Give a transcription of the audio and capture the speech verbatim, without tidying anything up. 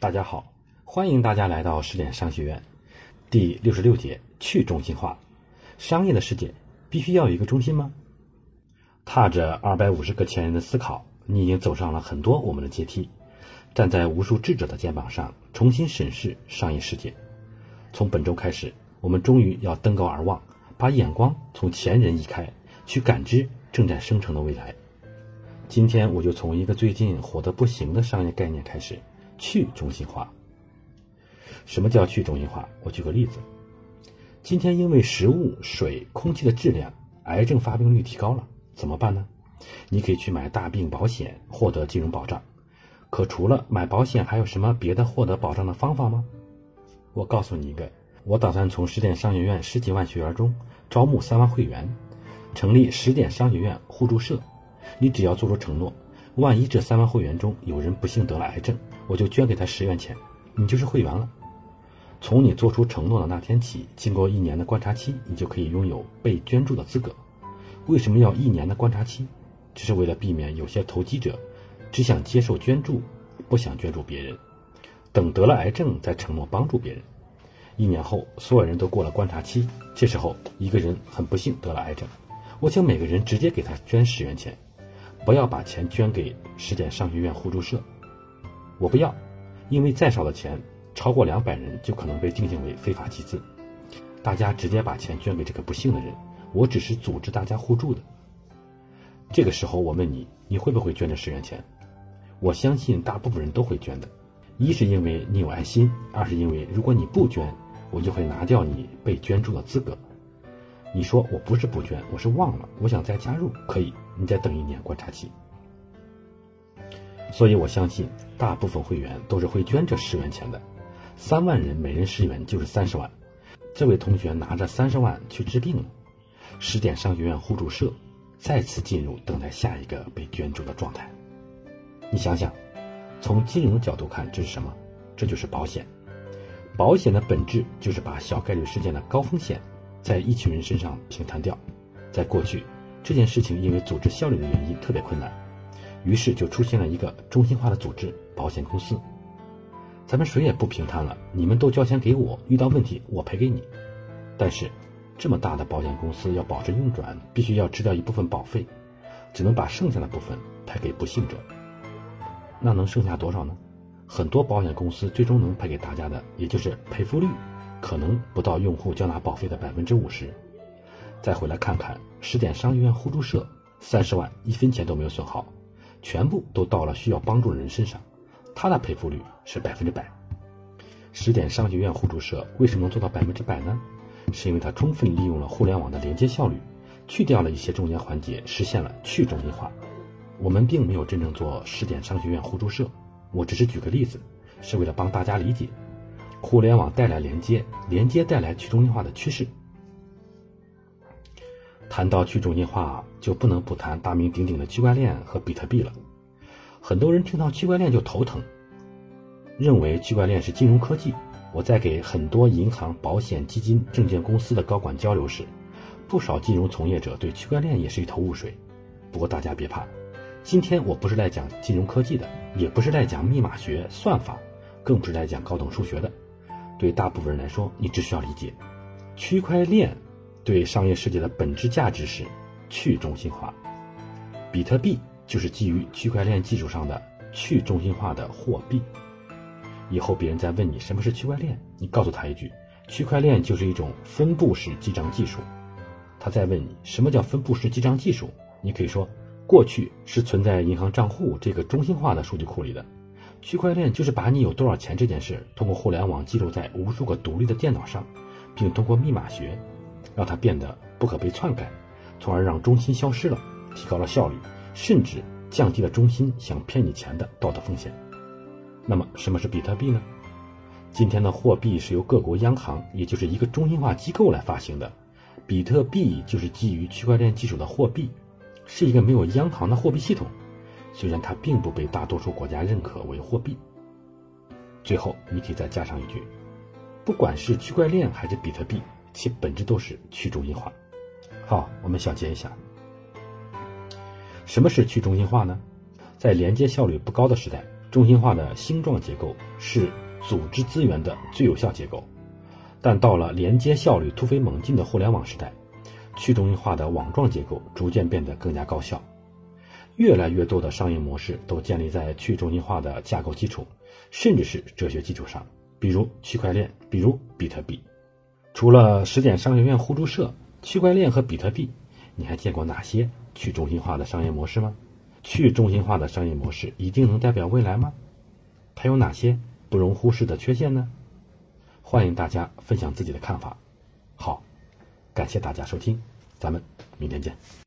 大家好，欢迎大家来到十点商学院。第六十六节，去中心化。商业的世界必须要有一个中心吗？踏着二百五十个前人的思考，你已经走上了很多我们的阶梯，站在无数智者的肩膀上，重新审视商业世界。从本周开始，我们终于要登高而望，把眼光从前人移开，去感知正在生成的未来。今天我就从一个最近火得不行的商业概念开始，去中心化。什么叫去中心化？我举个例子，今天因为食物、水、空气的质量，癌症发病率提高了，怎么办呢？你可以去买大病保险，获得金融保障。可除了买保险，还有什么别的获得保障的方法吗？我告诉你一个，我打算从十点商学院十几万学员中招募三万会员，成立十点商学院互助社。你只要做出承诺，万一这三万会员中有人不幸得了癌症，我就捐给他十元钱，你就是会员了。从你做出承诺的那天起，经过一年的观察期，你就可以拥有被捐助的资格。为什么要一年的观察期？只是为了避免有些投机者只想接受捐助，不想捐助别人，等得了癌症再承诺帮助别人。一年后，所有人都过了观察期，这时候一个人很不幸得了癌症，我请每个人直接给他捐十元钱，不要把钱捐给十点商学院互助社。我不要，因为再少的钱，超过两百人就可能被定性为非法集资。大家直接把钱捐给这个不幸的人，我只是组织大家互助的。这个时候我问你，你会不会捐这十元钱？我相信大部分人都会捐的，一是因为你有爱心，二是因为如果你不捐，我就会拿掉你被捐助的资格。你说我不是不捐，我是忘了，我想再加入，可以，你再等一年观察期。所以我相信大部分会员都是会捐这十元钱的，三万人每人十元就是三十万。这位同学拿着三十万去治病了。十点商学院互助社再次进入等待下一个被捐助的状态。你想想，从金融角度看，这是什么？这就是保险。保险的本质就是把小概率事件的高风险在一群人身上平摊掉。在过去，这件事情因为组织效率的原因特别困难，于是就出现了一个中心化的组织——保险公司。咱们谁也不平摊了，你们都交钱给我，遇到问题我赔给你。但是，这么大的保险公司要保持运转，必须要吃掉一部分保费，只能把剩下的部分赔给不幸者。那能剩下多少呢？很多保险公司最终能赔给大家的，也就是赔付率可能不到用户交纳保费的百分之五十。再回来看看十点商学院互助社，三十万一分钱都没有损耗，全部都到了需要帮助的人身上，他的赔付率是百分之百。十点商学院互助社为什么能做到百分之百呢？是因为它充分利用了互联网的连接效率，去掉了一些中间环节，实现了去中心化。我们并没有真正做十点商学院互助社，我只是举个例子，是为了帮大家理解互联网带来连接，连接带来去中心化的趋势。谈到去中心化，就不能不谈大名鼎鼎的区块链和比特币了。很多人听到区块链就头疼，认为区块链是金融科技。我在给很多银行、保险、基金、证券公司的高管交流时，不少金融从业者对区块链也是一头雾水。不过大家别怕，今天我不是来讲金融科技的，也不是来讲密码学、算法，更不是来讲高等数学的。对大部分人来说，你只需要理解，区块链对商业世界的本质价值是去中心化，比特币就是基于区块链技术上的去中心化的货币。以后别人再问你什么是区块链，你告诉他一句，区块链就是一种分布式记账技术。他再问你什么叫分布式记账技术，你可以说过去是存在银行账户这个中心化的数据库里的，区块链就是把你有多少钱这件事通过互联网记录在无数个独立的电脑上，并通过密码学让它变得不可被篡改，从而让中心消失了，提高了效率，甚至降低了中心想骗你钱的道德风险。那么什么是比特币呢？今天的货币是由各国央行，也就是一个中心化机构来发行的，比特币就是基于区块链技术的货币，是一个没有央行的货币系统，虽然它并不被大多数国家认可为货币。最后你可以再加上一句，不管是区块链还是比特币，其本质都是去中心化。好，我们小结一下，什么是去中心化呢？在连接效率不高的时代，中心化的星状结构是组织资源的最有效结构，但到了连接效率突飞猛进的互联网时代，去中心化的网状结构逐渐变得更加高效。越来越多的商业模式都建立在去中心化的架构基础，甚至是哲学基础上，比如区块链，比如比特币。除了十点商学院互助社、区块链和比特币，你还见过哪些去中心化的商业模式吗？去中心化的商业模式一定能代表未来吗？它有哪些不容忽视的缺陷呢？欢迎大家分享自己的看法。好，感谢大家收听，咱们明天见。